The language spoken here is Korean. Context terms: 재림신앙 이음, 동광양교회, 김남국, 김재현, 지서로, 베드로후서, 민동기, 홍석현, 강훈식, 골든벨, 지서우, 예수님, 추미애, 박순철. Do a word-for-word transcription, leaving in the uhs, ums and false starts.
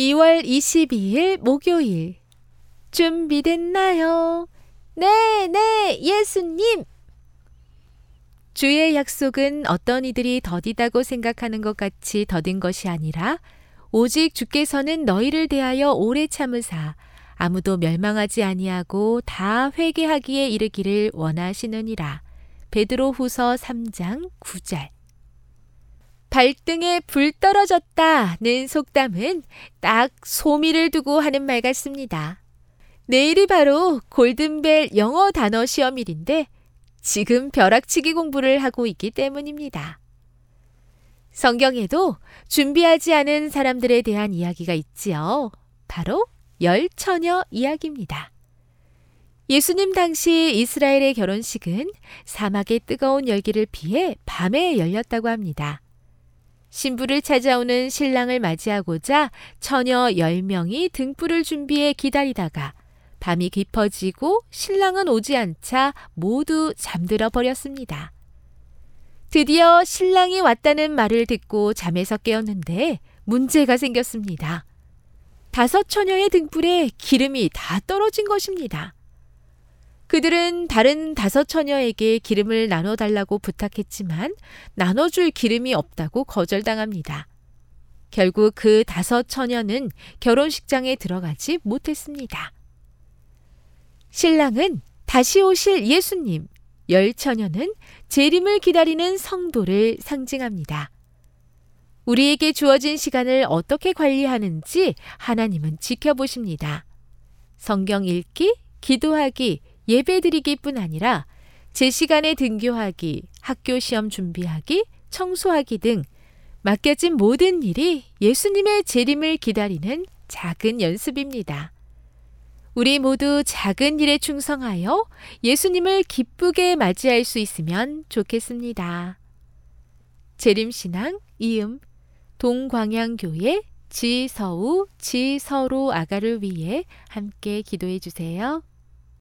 이월 이십이일 목요일. 준비됐나요? 네, 네, 예수님! 주의 약속은 어떤 이들이 더디다고 생각하는 것 같이 더딘 것이 아니라 오직 주께서는 너희를 대하여 오래 참으사 아무도 멸망하지 아니하고 다 회개하기에 이르기를 원하시느니라. 베드로후서 삼장 구절. 발등에 불 떨어졌다는 속담은 딱 소미를 두고 하는 말 같습니다. 내일이 바로 골든벨 영어 단어 시험일인데 지금 벼락치기 공부를 하고 있기 때문입니다. 성경에도 준비하지 않은 사람들에 대한 이야기가 있지요. 바로 열 처녀 이야기입니다. 예수님 당시 이스라엘의 결혼식은 사막의 뜨거운 열기를 피해 밤에 열렸다고 합니다. 신부를 찾아오는 신랑을 맞이하고자 처녀 열 명이 등불을 준비해 기다리다가 밤이 깊어지고 신랑은 오지 않자 모두 잠들어 버렸습니다. 드디어 신랑이 왔다는 말을 듣고 잠에서 깨었는데 문제가 생겼습니다. 다섯 처녀의 등불에 기름이 다 떨어진 것입니다. 그들은 다른 다섯 처녀에게 기름을 나눠달라고 부탁했지만 나눠줄 기름이 없다고 거절당합니다. 결국 그 다섯 처녀는 결혼식장에 들어가지 못했습니다. 신랑은 다시 오실 예수님, 열 처녀는 재림을 기다리는 성도를 상징합니다. 우리에게 주어진 시간을 어떻게 관리하는지 하나님은 지켜보십니다. 성경 읽기, 기도하기, 예배드리기뿐 아니라 제 시간에 등교하기, 학교 시험 준비하기, 청소하기 등 맡겨진 모든 일이 예수님의 재림을 기다리는 작은 연습입니다. 우리 모두 작은 일에 충성하여 예수님을 기쁘게 맞이할 수 있으면 좋겠습니다. 재림신앙 이음 동광양교회 지서우, 지서로 아가를 위해 함께 기도해 주세요.